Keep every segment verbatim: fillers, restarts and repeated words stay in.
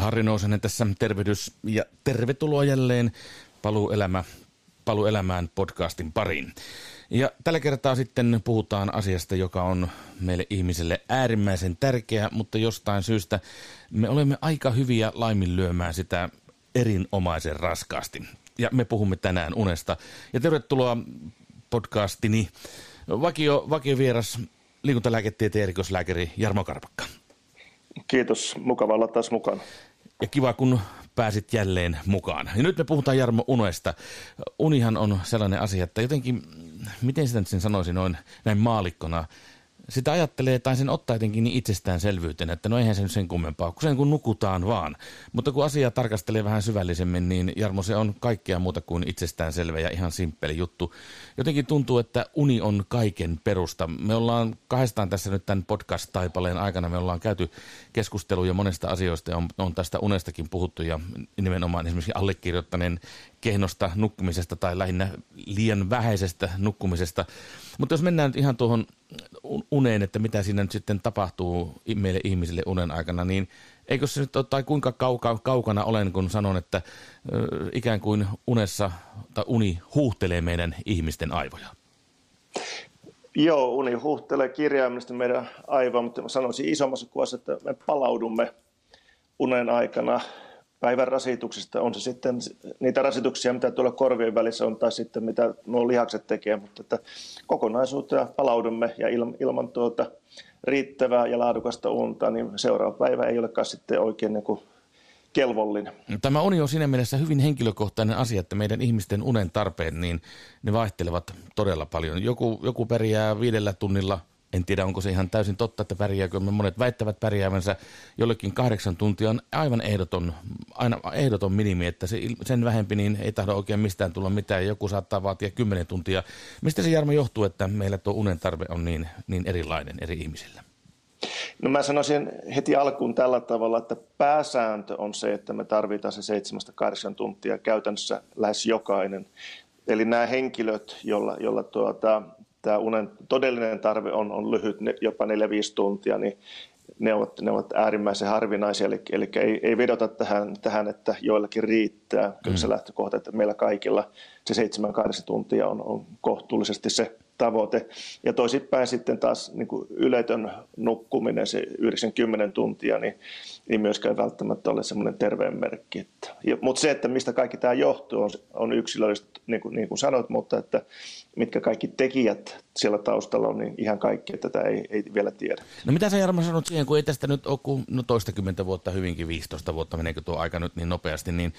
Harri Nousanen tässä, tervehdys ja tervetuloa jälleen paluuelämä, paluuelämään podcastin pariin. Ja tällä kertaa sitten puhutaan asiasta, joka on meille ihmiselle äärimmäisen tärkeä, mutta jostain syystä me olemme aika hyviä laiminlyömään sitä erinomaisen raskaasti. Ja me puhumme tänään unesta. Ja tervetuloa podcastini vakio, vakiovieras liikuntalääketieteen erikoislääkäri Jarmo Karpakka. Kiitos, mukava olla taas mukana. Ja kiva, kun pääsit jälleen mukaan. Ja nyt me puhutaan, Jarmo, unesta. Unihan on sellainen asia, että jotenkin, miten sitä nyt sen sanoisi noin näin maalikkona, sitä ajattelee tai sen ottaa jotenkin niin itsestäänselvyytenä, että no eihän se nyt sen kummempaa, kun sen kun nukutaan vaan. Mutta kun asiaa tarkastelee vähän syvällisemmin, niin Jarmo, se on kaikkea muuta kuin itsestäänselvä ja ihan simppeli juttu. Jotenkin tuntuu, että uni on kaiken perusta. Me ollaan kahdestaan tässä nyt tämän podcast-taipaleen aikana, me ollaan käyty keskusteluja monesta asioista ja on, on tästä unestakin puhuttu ja nimenomaan esimerkiksi allekirjoittaneen kehnosta nukkumisesta tai lähinnä liian vähäisestä nukkumisesta. Mutta jos mennään nyt ihan tuohon uneen, että mitä siinä nyt sitten tapahtuu meille ihmisille unen aikana, niin eikö se nyt ole, tai kuinka kauka, kaukana olen, kun sanon, että ikään kuin unessa tai uni huuhtelee meidän ihmisten aivoja? Joo, uni huuhtelee kirjaimellisesti meidän aivoja, mutta mä sanoisin isommassa kuvassa, että me palaudumme unen aikana päivän rasituksista, on se sitten niitä rasituksia, mitä tuolla korvien välissä on, tai sitten mitä nuo lihakset tekee, mutta että kokonaisuutta palaudumme, ja ilman, ilman tuota riittävää ja laadukasta unta, niin seuraava päivä ei olekaan sitten oikein niin kuin kelvollinen. Tämä uni on siinä mielessä hyvin henkilökohtainen asia, että meidän ihmisten unen tarpeet, niin ne vaihtelevat todella paljon. Joku, joku pärjää viidellä tunnilla. En tiedä, onko se ihan täysin totta, että pärjääkö. Monet väittävät pärjäävänsä. Jollekin kahdeksan tuntia on aivan ehdoton, aina ehdoton minimi, että se, sen vähempi niin ei tahdo oikein mistään tulla mitään. Joku saattaa vaatia kymmenen tuntia. Mistä se, Jarmo, johtuu, että meillä tuo unen tarve on niin, niin erilainen eri ihmisillä? No mä sanoisin heti alkuun tällä tavalla, että pääsääntö on se, että me tarvitaan se seitsemästä kahdeksan tuntia käytännössä lähes jokainen. Eli nämä henkilöt, joilla, joilla tuota... tämä unen todellinen tarve on, on lyhyt, jopa neljä viisi tuntia, niin ne ovat, ne ovat äärimmäisen harvinaisia. Eli, eli ei, ei vedota tähän, tähän, että joillakin riittää. Kyllä se lähtökohta, että meillä kaikilla se seitsemän kahdeksan tuntia on, on kohtuullisesti se tavoite. Ja toisinpäin sitten taas niin kuin yletön nukkuminen, se yhdeksän kymmenen tuntia, niin ei myöskään välttämättä ole semmoinen terveen merkki. Mutta se, että mistä kaikki tämä johtuu, on, on yksilöllistä, niin kuin, niin kuin sanoit, mutta että mitkä kaikki tekijät siellä taustalla on, niin ihan kaikki, että tätä ei, ei vielä tiedä. No mitä sä, Jarmo, sanot siihen, kun ei tästä nyt ole kuin no toistakymmentä vuotta, hyvinkin viisitoista vuotta, meneekö tuo aika nyt niin nopeasti, niin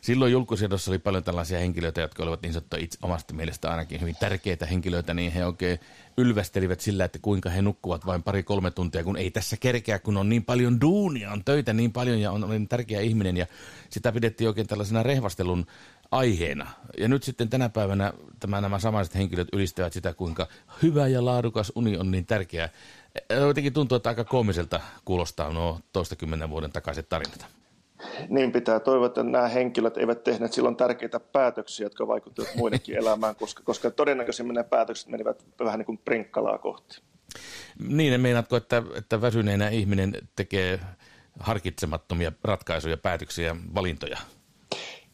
silloin julkisiedossa oli paljon tällaisia henkilöitä, jotka olivat niin sanottua itse omasta mielestä ainakin hyvin tärkeitä henkilöitä, niin he oikein ylvästelivät sillä, että kuinka he nukkuvat vain pari-kolme tuntia, kun ei tässä kerkeä, kun on niin paljon duunia, on töitä niin paljon ja on, on niin tärkeä ihminen, ja sitä pidettiin oikein tällaisena rehvastelun aiheena. Ja nyt sitten tänä päivänä tämä, nämä samaiset henkilöt ylistävät sitä, kuinka hyvä ja laadukas uni on niin tärkeä. Jotenkin tuntuu, että aika koomiselta kuulostaa nuo toistakymmentä vuoden takaiset tarinat. Niin pitää toivoa, että nämä henkilöt eivät tehneet silloin tärkeitä päätöksiä, jotka vaikuttivat muidenkin elämään, koska, koska todennäköisemmin nämä päätökset menivät vähän niin kuin prinkkalaa kohti. Niin, meinaatko, että, että väsyneenä ihminen tekee harkitsemattomia ratkaisuja, päätöksiä, valintoja?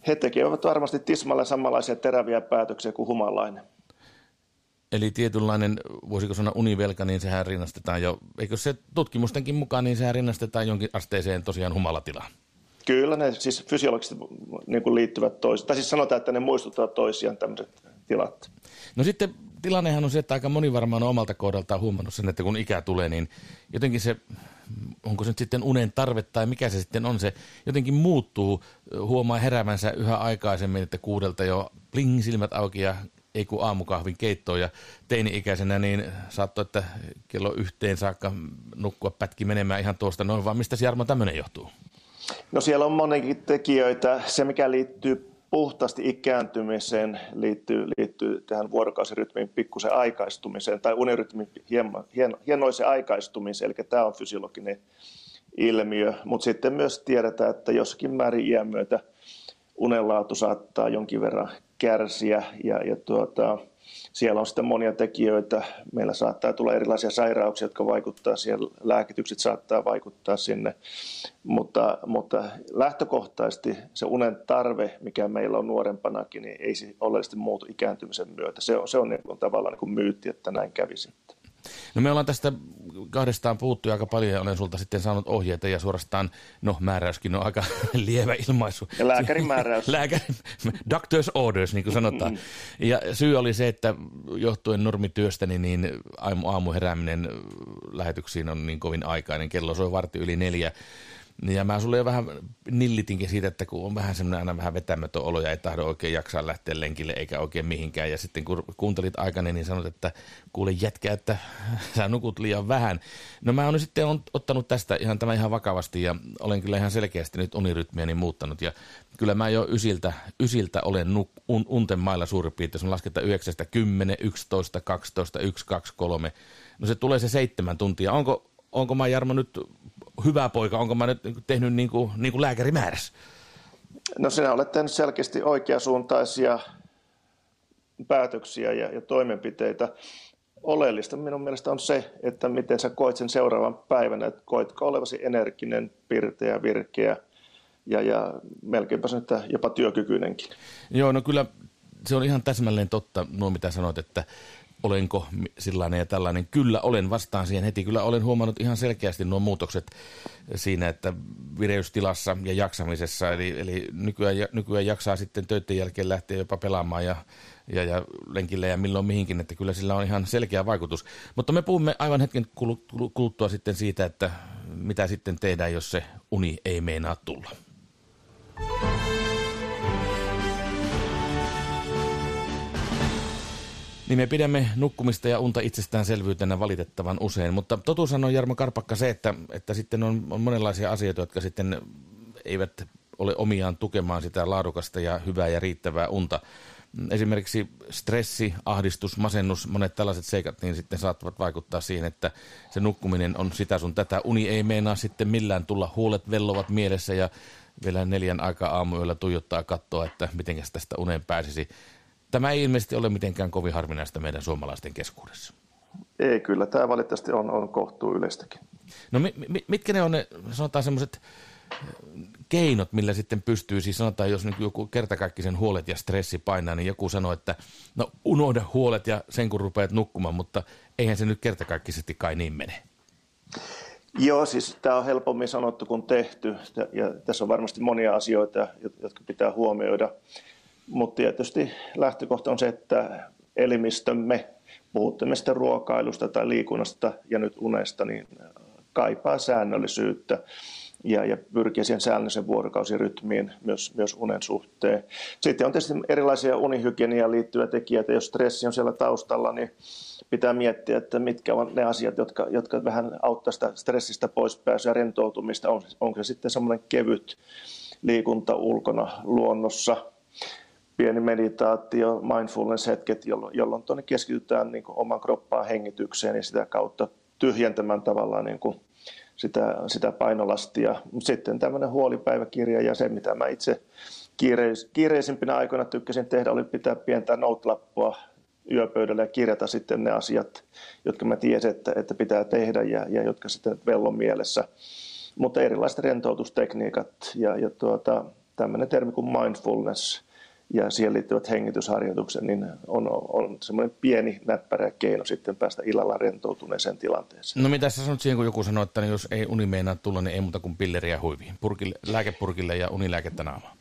He tekevät varmasti tismalle samanlaisia teräviä päätöksiä kuin humalainen. Eli tietynlainen, voisiko sanoa univelka, niin sehän rinnastetaan jo, eikö se tutkimustenkin mukaan, niin sehän rinnastetaan jonkin asteeseen tosiaan humalatilaan? Kyllä ne siis fysiologisesti niin kuin liittyvät toisiaan, tai siis sanotaan, että ne muistuttavat toisiaan tämmöiset tilat. No sitten tilannehan on se, että aika moni varmaan on omalta kohdaltaan huomannut sen, että kun ikää tulee, niin jotenkin se, onko se nyt sitten unen tarve tai mikä se sitten on, se jotenkin muuttuu, huomaa heräävänsä yhä aikaisemmin, että kuudelta jo pling silmät auki ja ei kun aamukahvin keittoon, ja teini-ikäisenä niin saattoi, että kello yhteen saakka nukkua pätki menemään ihan tuosta noin, vaan mistä se, Jarmo, tämmöinen johtuu? No siellä on monenkin tekijöitä. Se, mikä liittyy puhtaasti ikääntymiseen, liittyy, liittyy tähän vuorokausirytmin pikkusen aikaistumiseen tai unirytmin hieno, hienoiseen aikaistumiseen, eli tämä on fysiologinen ilmiö. Mutta sitten myös tiedetään, että jossakin määrin iän myötä unenlaatu saattaa jonkin verran kärsiä ja, ja tuota, siellä on sitten monia tekijöitä. Meillä saattaa tulla erilaisia sairauksia, jotka vaikuttaa siihen, lääkitykset saattaa vaikuttaa sinne, mutta, mutta lähtökohtaisesti se unen tarve, mikä meillä on nuorempanakin, niin ei se oleellisesti muutu ikääntymisen myötä. Se on, se on niin kuin tavallaan niin kuin myytti, että näin kävisi. No me ollaan tästä kahdestaan puhuttu aika paljon ja olen sulta sitten saanut ohjeita ja suorastaan, no määräyskin on aika lievä ilmaisu. Ja lääkärin määräys. Lääkärin, doctor's orders niin kuin sanotaan. Mm-hmm. Ja syy oli se, että johtuen normityöstäni niin aamu herääminen lähetyksiin on niin kovin aikainen, kello soi vartti yli neljä. Ja mä sulle jo vähän nillitinkin siitä, että kun on vähän semmoinen aina vähän vetämätön olo ja ei tahdo oikein jaksaa lähteä lenkille eikä oikein mihinkään. Ja sitten kun kuuntelit aikana, niin sanot, että kuule jätkä, että sä nukut liian vähän. No mä oon sitten ottanut tästä ihan tämä ihan vakavasti ja olen kyllä ihan selkeästi nyt unirytmiäni muuttanut. Ja kyllä mä jo ysiltä, ysiltä olen nuk- un- unten mailla suurin piirtein. Mä lasketaan yhdeksästä kymmenen, yksitoista, kaksitoista, yksi, kaksi, kolme. No se tulee se seitsemän tuntia. Onko, onko mä Jarmo nyt... Hyvä poika, onko mä nyt tehnyt niin kuin, niin kuin lääkärimäärässä? No sinä olet tehnyt selkeästi oikeasuuntaisia päätöksiä ja, ja toimenpiteitä. Oleellista minun mielestä on se, että miten sä koit sen seuraavan päivänä, että koitko olevasi energinen, pirteä, virkeä ja, ja melkeinpä sen, että jopa työkykyinenkin. Joo, no kyllä se on ihan täsmälleen totta, nuo mitä sanoit, että olenko sillainen ja tällainen. Kyllä olen, vastaan siihen heti. Kyllä olen huomannut ihan selkeästi nuo muutokset siinä, että vireystilassa ja jaksamisessa. Eli, eli nykyään, nykyään jaksaa sitten töiden jälkeen lähteä jopa pelaamaan ja, ja, ja lenkille ja milloin mihinkin. Että kyllä sillä on ihan selkeä vaikutus. Mutta me puhumme aivan hetken kuluttua sitten siitä, että mitä sitten tehdään, jos se uni ei meinaa tulla. Niin me pidämme nukkumista ja unta itsestäänselvyytenä valitettavan usein, mutta totuus on Jarmo Karpakka se, että, että sitten on, on monenlaisia asioita, jotka sitten eivät ole omiaan tukemaan sitä laadukasta ja hyvää ja riittävää unta. Esimerkiksi stressi, ahdistus, masennus, monet tällaiset seikat niin sitten saattavat vaikuttaa siihen, että se nukkuminen on sitä sun tätä. Uni ei meinaa sitten millään tulla, huolet vellovat mielessä ja vielä neljän aikaa aamuyöllä tuijottaa katsoa, että mitenkäs tästä uneen pääsisi. Tämä ei ilmeisesti ole mitenkään kovin harvinaista meidän suomalaisten keskuudessa. Ei kyllä, tämä valitettavasti on, on kohtuu yleistäkin. No mi, mi, mitkä ne on ne, sanotaan semmoiset keinot, millä sitten pystyy, siis sanotaan, jos nyt joku kertakaikkisen huolet ja stressi painaa, niin joku sanoo, että no unohda huolet ja sen kun rupeat nukkumaan, mutta eihän se nyt kertakaikkisesti kai niin mene. Joo, siis tämä on helpommin sanottu kuin tehty ja tässä on varmasti monia asioita, jotka pitää huomioida. Mutta tietysti lähtökohta on se, että elimistömme, puhuttamme sitten ruokailusta tai liikunnasta ja nyt unesta, niin kaipaa säännöllisyyttä ja, ja pyrkii siihen säännöllisen vuorokausirytmiin myös, myös unen suhteen. Sitten on tietysti erilaisia unihygieniaan liittyviä tekijöitä. Jos stressi on siellä taustalla, niin pitää miettiä, että mitkä ovat ne asiat, jotka, jotka vähän auttavat sitä stressistä poispääsyä ja rentoutumista. On, onko se sitten semmoinen kevyt liikunta ulkona luonnossa? Pieni meditaatio, mindfulness-hetket, jolloin, jolloin tuonne keskitytään niin kuin oman kroppaan hengitykseen ja sitä kautta tyhjentämään tavallaan niin kuin sitä, sitä painolastia. Sitten tämmöinen huolipäiväkirja ja se, mitä mä itse kiireis, kiireisimpinä aikoina tykkäsin tehdä, oli pitää pientä note-lappua yöpöydällä ja kirjata sitten ne asiat, jotka mä tiesin, että, että pitää tehdä ja, ja jotka sitten vellon mielessä. Mutta erilaiset rentoutustekniikat ja, ja tuota, tämmöinen termi kuin mindfulness ja siihen liittyvät hengitysharjoitukset, niin on, on semmoinen pieni näppärä keino sitten päästä illalla rentoutuneeseen tilanteeseen. No mitä sä sanot siihen, kun joku sanoo, että jos ei uni meinaa tulla, niin ei muuta kuin pilleriä huiviin, purkille, lääkepurkille ja unilääkettä naamaan?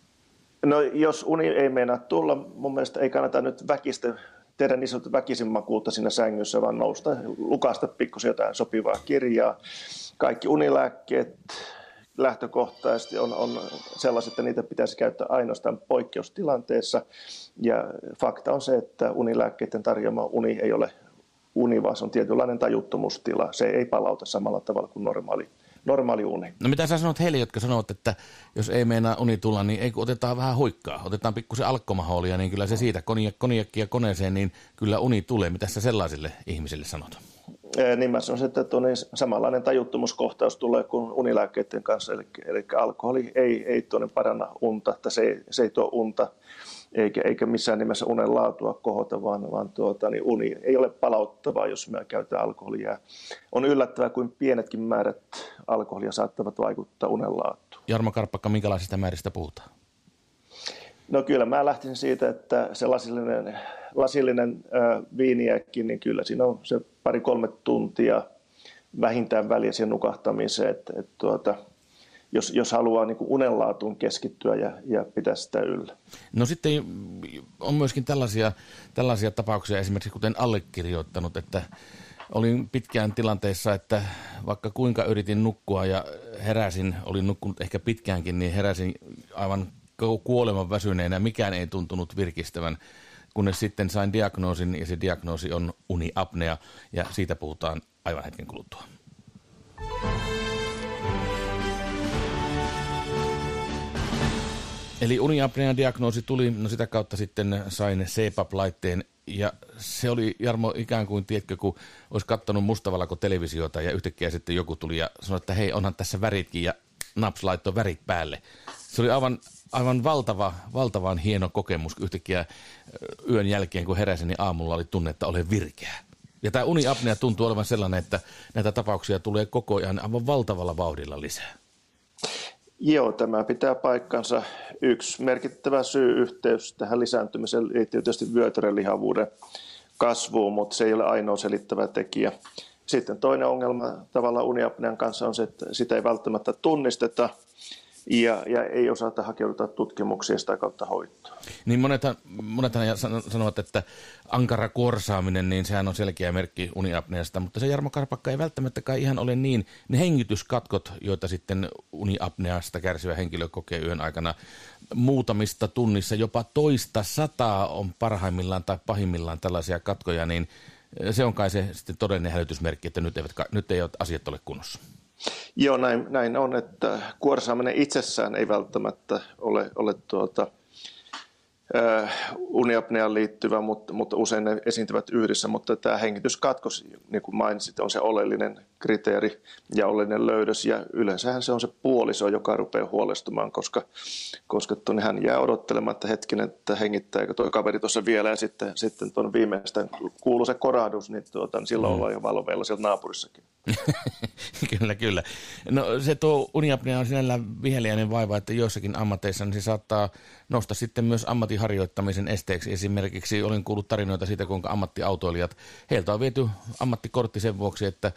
No jos uni ei meinaa tulla, mun mielestä ei kannata nyt väkistä, tehdä niin sanottu väkisin makuutta siinä sängyssä, vaan nousta, lukasta pikkusen jotain sopivaa kirjaa. Kaikki unilääkkeet lähtökohtaisesti on, on sellaiset, että niitä pitäisi käyttää ainoastaan poikkeustilanteessa. Ja fakta on se, että unilääkkeiden tarjoama uni ei ole uni, vaan se on tietynlainen tajuttomustila. Se ei palauta samalla tavalla kuin normaali, normaali uni. No mitä sä sanot heille, jotka sanovat, että jos ei meinaa uni tulla, niin ei, otetaan vähän huikkaa. Otetaan pikkusen alkkomahoolia, niin kyllä se siitä koniakkia koneeseen, niin kyllä uni tulee. Mitä sä sellaisille ihmisille sanot? Niin mä sanoisin, että tuo, niin samanlainen tajuttomuuskohtaus tulee kuin unilääkkeiden kanssa, eli, eli alkoholi ei, ei tuonne paranna unta, että se, se ei tuo unta. eikä, eikä missään nimessä unen laatua kohota, vaan, vaan tuota, niin uni ei ole palauttavaa, jos me käytetään alkoholia. On yllättävää, kuin pienetkin määrät alkoholia saattavat vaikuttaa unen laatuun. Jarmo Karpakka, minkälaisista määristä puhutaan? No kyllä, mä lähtisin siitä, että se lasillinen, lasillinen äh, viiniäkin, niin kyllä siinä on se pari-kolme tuntia vähintään väliä siihen nukahtamiseen, että et, tuota... Jos, jos haluaa niin kuin unenlaatuun keskittyä ja, ja pitää sitä yllä. No sitten on myöskin tällaisia, tällaisia tapauksia, esimerkiksi kuten allekirjoittanut, että olin pitkään tilanteessa, että vaikka kuinka yritin nukkua ja heräsin, olin nukkunut ehkä pitkäänkin, niin heräsin aivan kuoleman väsyneenä, mikään ei tuntunut virkistävän, kunnes sitten sain diagnoosin ja se diagnoosi on uniapnea ja siitä puhutaan aivan hetken kuluttua. Eli uniapnean diagnoosi tuli, no sitä kautta sitten sain C P A P-laitteen ja se oli, Jarmo, ikään kuin, tiedätkö, kun olisi katsonut mustavalko televisiota ja yhtäkkiä sitten joku tuli ja sanoi, että hei, onhan tässä väritkin ja naps laittoi värit päälle. Se oli aivan, aivan valtava, valtavan hieno kokemus, yhtäkkiä yön jälkeen kun heräsin, niin aamulla oli tunne, että olen virkeä. Ja tämä uniapnea tuntuu olevan sellainen, että näitä tapauksia tulee koko ajan aivan valtavalla vauhdilla lisää. Joo, tämä pitää paikkansa. Yksi merkittävä syy-yhteys tähän lisääntymiseen liittyy tietysti vyötärelihavuuden kasvuun, mutta se ei ole ainoa selittävä tekijä. Sitten toinen ongelma tavallaan uniapnean kanssa on se, että sitä ei välttämättä tunnisteta ja, ja ei osata hakeutua tutkimuksia ja sitä kautta hoitoa. Niin monethan, monethan sanovat, että ankara kuorsaaminen, niin sehän on selkeä merkki uniapneasta, mutta se, Jarmo Karpakka, ei välttämättä kai ihan ole niin. Ne hengityskatkot, joita sitten uniapneasta kärsivä henkilö kokee yön aikana muutamista tunnissa, jopa toista sataa on parhaimmillaan tai pahimmillaan tällaisia katkoja, niin se on kai se sitten todellinen hälytysmerkki, että nyt, eivät, nyt ei ole asiat ole kunnossa. Joo, näin, näin on, että kuorsaaminen itsessään ei välttämättä ole, ole tuota, äh, uniapneaan liittyvä, mutta, mutta usein ne esiintyvät yhdessä. Mutta tämä hengityskatkos, niin kuin mainitsit, on se oleellinen kriteeri ja oleellinen löydös. Ja yleensähän se on se puoliso, joka rupeaa huolestumaan, koska, koska tuonne hän jää odottelemaan, että hetkinen, että hengittääkö tuo kaveri tuossa vielä. Ja sitten, sitten tuon viimeistään kuuluu se korahdus, niin, tuota, niin silloin ollaan jo valveilla sieltä naapurissakin. Kyllä, kyllä. No se tuo uniapnea on sinällään viheliäinen vaiva, että joissakin ammateissa niin se saattaa nousta sitten myös ammattiharjoittamisen esteeksi. Esimerkiksi olen kuullut tarinoita siitä, kuinka ammattiautoilijat, heiltä on viety ammattikortti sen vuoksi, että,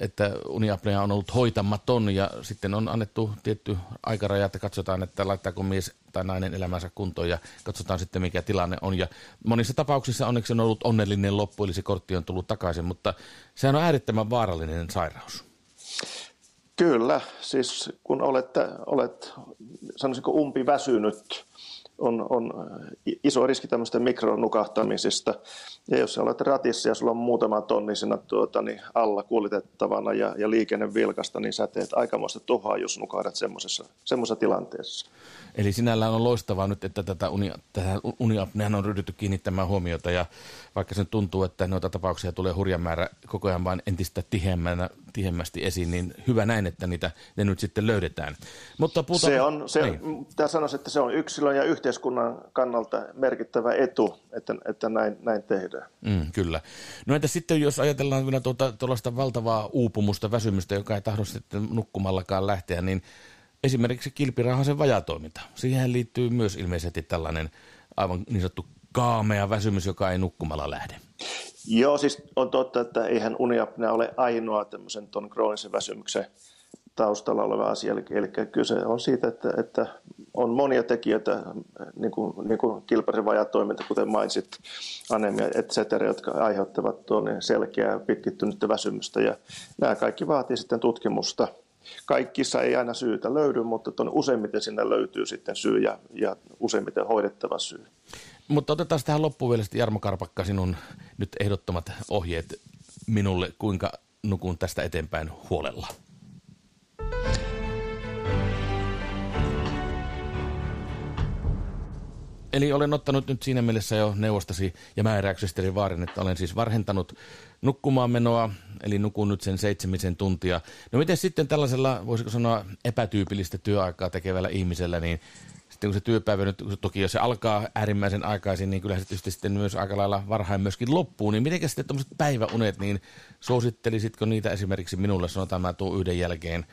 että uniapnea on ollut hoitamaton ja sitten on annettu tietty aikaraja, että katsotaan, että laittaako mies tai nainen elämänsä kuntoon ja katsotaan sitten, mikä tilanne on. Ja monissa tapauksissa onneksi on ollut onnellinen loppu, eli se kortti on tullut takaisin, mutta sehän on äärettömän vaarallinen sairaus. Kyllä, siis kun olet, olet sanoisinko umpiväsynyt, on, on iso riski tämmöistä mikronukahtamisista. Ja jos sä olet ratissa ja sulla on muutama tonni siinä tuota, niin alla kuljetettavana ja, ja liikenne vilkasta, niin sä teet aikamoista tuhaa, jos nukahdat semmoisessa tilanteessa. Eli sinällään on loistavaa nyt, että tätä unia, tähän uniapneaan on ryhdytty kiinnittämään huomiota ja vaikka se tuntuu, että noita tapauksia tulee hurja määrä koko ajan vain entistä tiheämmästi esiin, niin hyvä näin, että niitä ne nyt sitten löydetään. Mutta puhutaan... Se on, se, niin. Tämä sanoisi, että se on yksilön ja yhteiskunnan kannalta merkittävä etu, että, että näin, näin tehdään. Mm, kyllä. No entä sitten, jos ajatellaan vielä tuota, tuollaista valtavaa uupumusta, väsymystä, joka ei tahdo sitten nukkumallakaan lähteä, niin esimerkiksi kilpirauhasen vajatoiminta. Siihen liittyy myös ilmeisesti tällainen aivan niin sanottu kaamea väsymys, joka ei nukkumalla lähde. Joo, siis on totta, että eihän uniapnea ole ainoa tämmöisen tuon kroonisen väsymyksen taustalla oleva asia. Eli kyse on siitä, että, että on monia tekijöitä, niin kuin, niin kuin kilpirauhasen vajatoiminta, kuten mainitsit, anemia, et cetera, jotka aiheuttavat tuon selkeää pitkittynyttä väsymystä. Ja nämä kaikki vaatii sitten tutkimusta. Kaikissa ei aina syytä löydy, mutta useimmiten sinne löytyy sitten syy ja, ja useimmiten hoidettava syy. Mutta otetaan tähän loppuun vielä sitten, Jarmo Karpakka, sinun nyt ehdottomat ohjeet minulle, kuinka nukun tästä eteenpäin huolella. Eli olen ottanut nyt siinä mielessä jo neuvostasi ja määräyksestäni vaarin, että olen siis varhentanut nukkumaan menoa, eli nukun nyt sen seitsemisen tuntia. No miten sitten tällaisella, voisiko sanoa, epätyypillistä työaikaa tekevällä ihmisellä, niin sitten kun se työpäivä nyt, toki jos se alkaa äärimmäisen aikaisin, niin kyllä se tietysti sitten myös aika lailla varhain myöskin loppuu. Niin mitenkä sitten tuommoiset päiväunet, niin suosittelisitko niitä esimerkiksi minulle, sanotaan mä tuun yhden jälkeen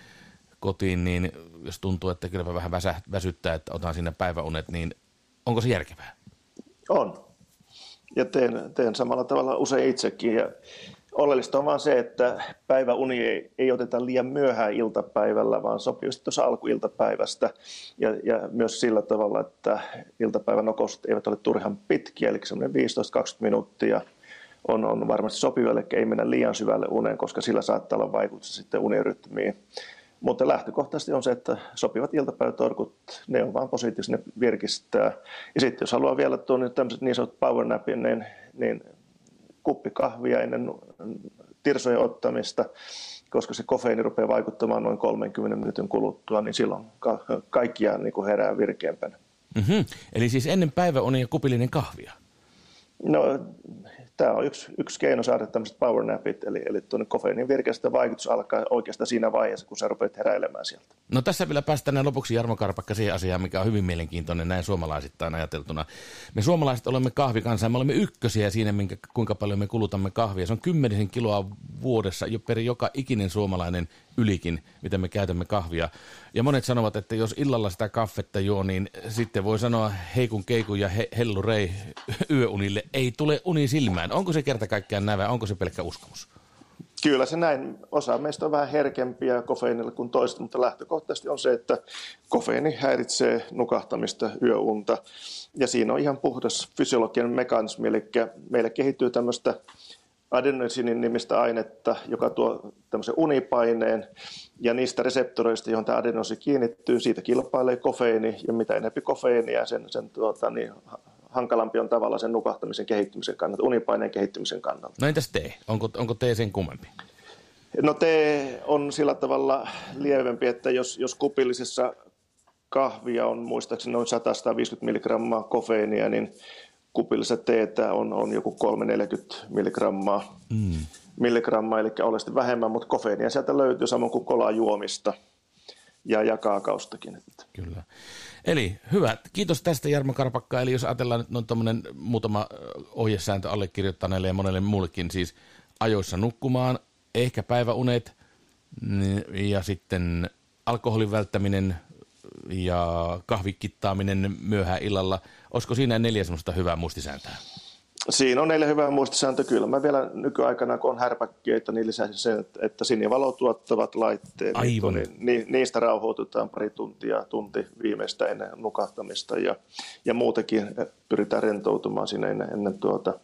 kotiin, niin jos tuntuu, että kylläpä vähän väsyttää, että otan siinä päiväunet, niin onko se järkevää? On. Ja teen, teen samalla tavalla usein itsekin. Ja oleellista on vaan se, että päiväuni ei, ei oteta liian myöhään iltapäivällä, vaan sopivasti tuossa alkuiltapäivästä. Ja, ja myös sillä tavalla, että iltapäivän nokoset eivät ole turhan pitkiä, eli semmoinen viisitoista kaksikymmentä minuuttia on, on varmasti sopiva, eli ei mennä liian syvälle uneen, koska sillä saattaa olla vaikutus sitten unirytmiin. Mutta lähtökohtaisesti on se, että sopivat iltapäivätorkut, ne on vaan positiivisia, ne virkistää. Ja sitten jos haluaa vielä tuon nyt tämmöiset niin sanotut powernapin, niin, niin kuppi kahvia ennen tirsojen ottamista, koska se kofeiini rupeaa vaikuttamaan noin kolmenkymmenen minuutin kuluttua, niin silloin ka- kaikkia niin kuin herää virkeämpänä. Mm-hmm. Eli siis ennen päiväunia kupillinen kahvia? No, tämä on yksi, yksi keino saada tämmöiset powernapit, eli, eli tuonne kofeiinin virkeästä vaikutus alkaa oikeastaan siinä vaiheessa, kun sä rupeat heräilemään sieltä. No tässä vielä päästään lopuksi, Jarmo Karpakka, siihen asiaan, mikä on hyvin mielenkiintoinen näin suomalaisittain ajateltuna. Me suomalaiset olemme kahvikansaa, me olemme ykkösiä siinä, minkä, kuinka paljon me kulutamme kahvia. Se on kymmenisen kiloa vuodessa jo per joka ikinen suomalainen ylikin, mitä me käytämme kahvia. Ja monet sanovat, että jos illalla sitä kaffetta juo, niin sitten voi sanoa heikun keikun ja he, hellu rei yöunille. Ei tule uni silmään. Onko se kerta kaikkiaan näin vai onko se pelkkä uskomus? Kyllä se näin. Osa meistä on vähän herkempiä kofeiinille kuin toiset, mutta lähtökohtaisesti on se, että kofeiini häiritsee nukahtamista, yöunta. Ja siinä on ihan puhdas fysiologian mekanismi, eli meillä kehittyy tämmöistä adenosinin nimistä ainetta, joka tuo tämmöisen unipaineen, ja niistä reseptoreista, johon tämä adenosi kiinnittyy, siitä kilpailee kofeiini, ja mitä enempi kofeiinia, sen, sen tuota, niin hankalampi on tavallaan sen nukahtamisen kehittymisen kannalta, unipaineen kehittymisen kannalta. No entäs tee? Onko, onko tee sen kummempi? No tee on sillä tavalla lievempi, että jos, jos kupillisessa kahvia on muistaakseni noin sata viisikymmentä milligrammaa kofeiinia, niin kupillista teetä on, on joku kolmesataaneljäkymmentä milligrammaa, mm. milligrammaa, eli olesti vähemmän, mutta kofeiinia sieltä löytyy samoin kuin kolaa juomista ja, ja kaakaustakin. Kyllä. Eli hyvä. Kiitos tästä, Jarmo Karpakka. Eli jos ajatellaan nyt noin tuommoinen muutama ohjesääntö allekirjoittaneelle ja monelle muullekin, siis ajoissa nukkumaan, ehkä päiväunet ja sitten alkoholin välttäminen ja kahvikittaaminen myöhään illalla. Olisiko siinä neljä semmoista hyvää muistisääntää? Siinä on neljä hyvää muistisääntö. Kyllä mä vielä nykyaikana, kun on härpäkkeitä, niin lisäisin sen, että sinivalo tuottavat laitteet. Aivan. Niin, niin, niistä rauhoitutaan pari tuntia, tunti viimeistä ennen nukahtamista ja, ja muutenkin pyritään rentoutumaan siinä ennen, ennen tuota...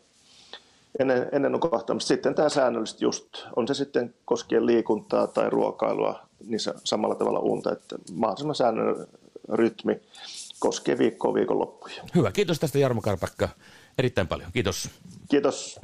Ennen, ennen nukahtamista. Sitten tämä säännöllisesti just, on se sitten koskien liikuntaa tai ruokailua, niin samalla tavalla unta, että mahdollisimman säännöllinen rytmi koskee viikkoa viikonloppuja. Hyvä, kiitos tästä, Jarmo Karpakka, erittäin paljon. Kiitos. Kiitos.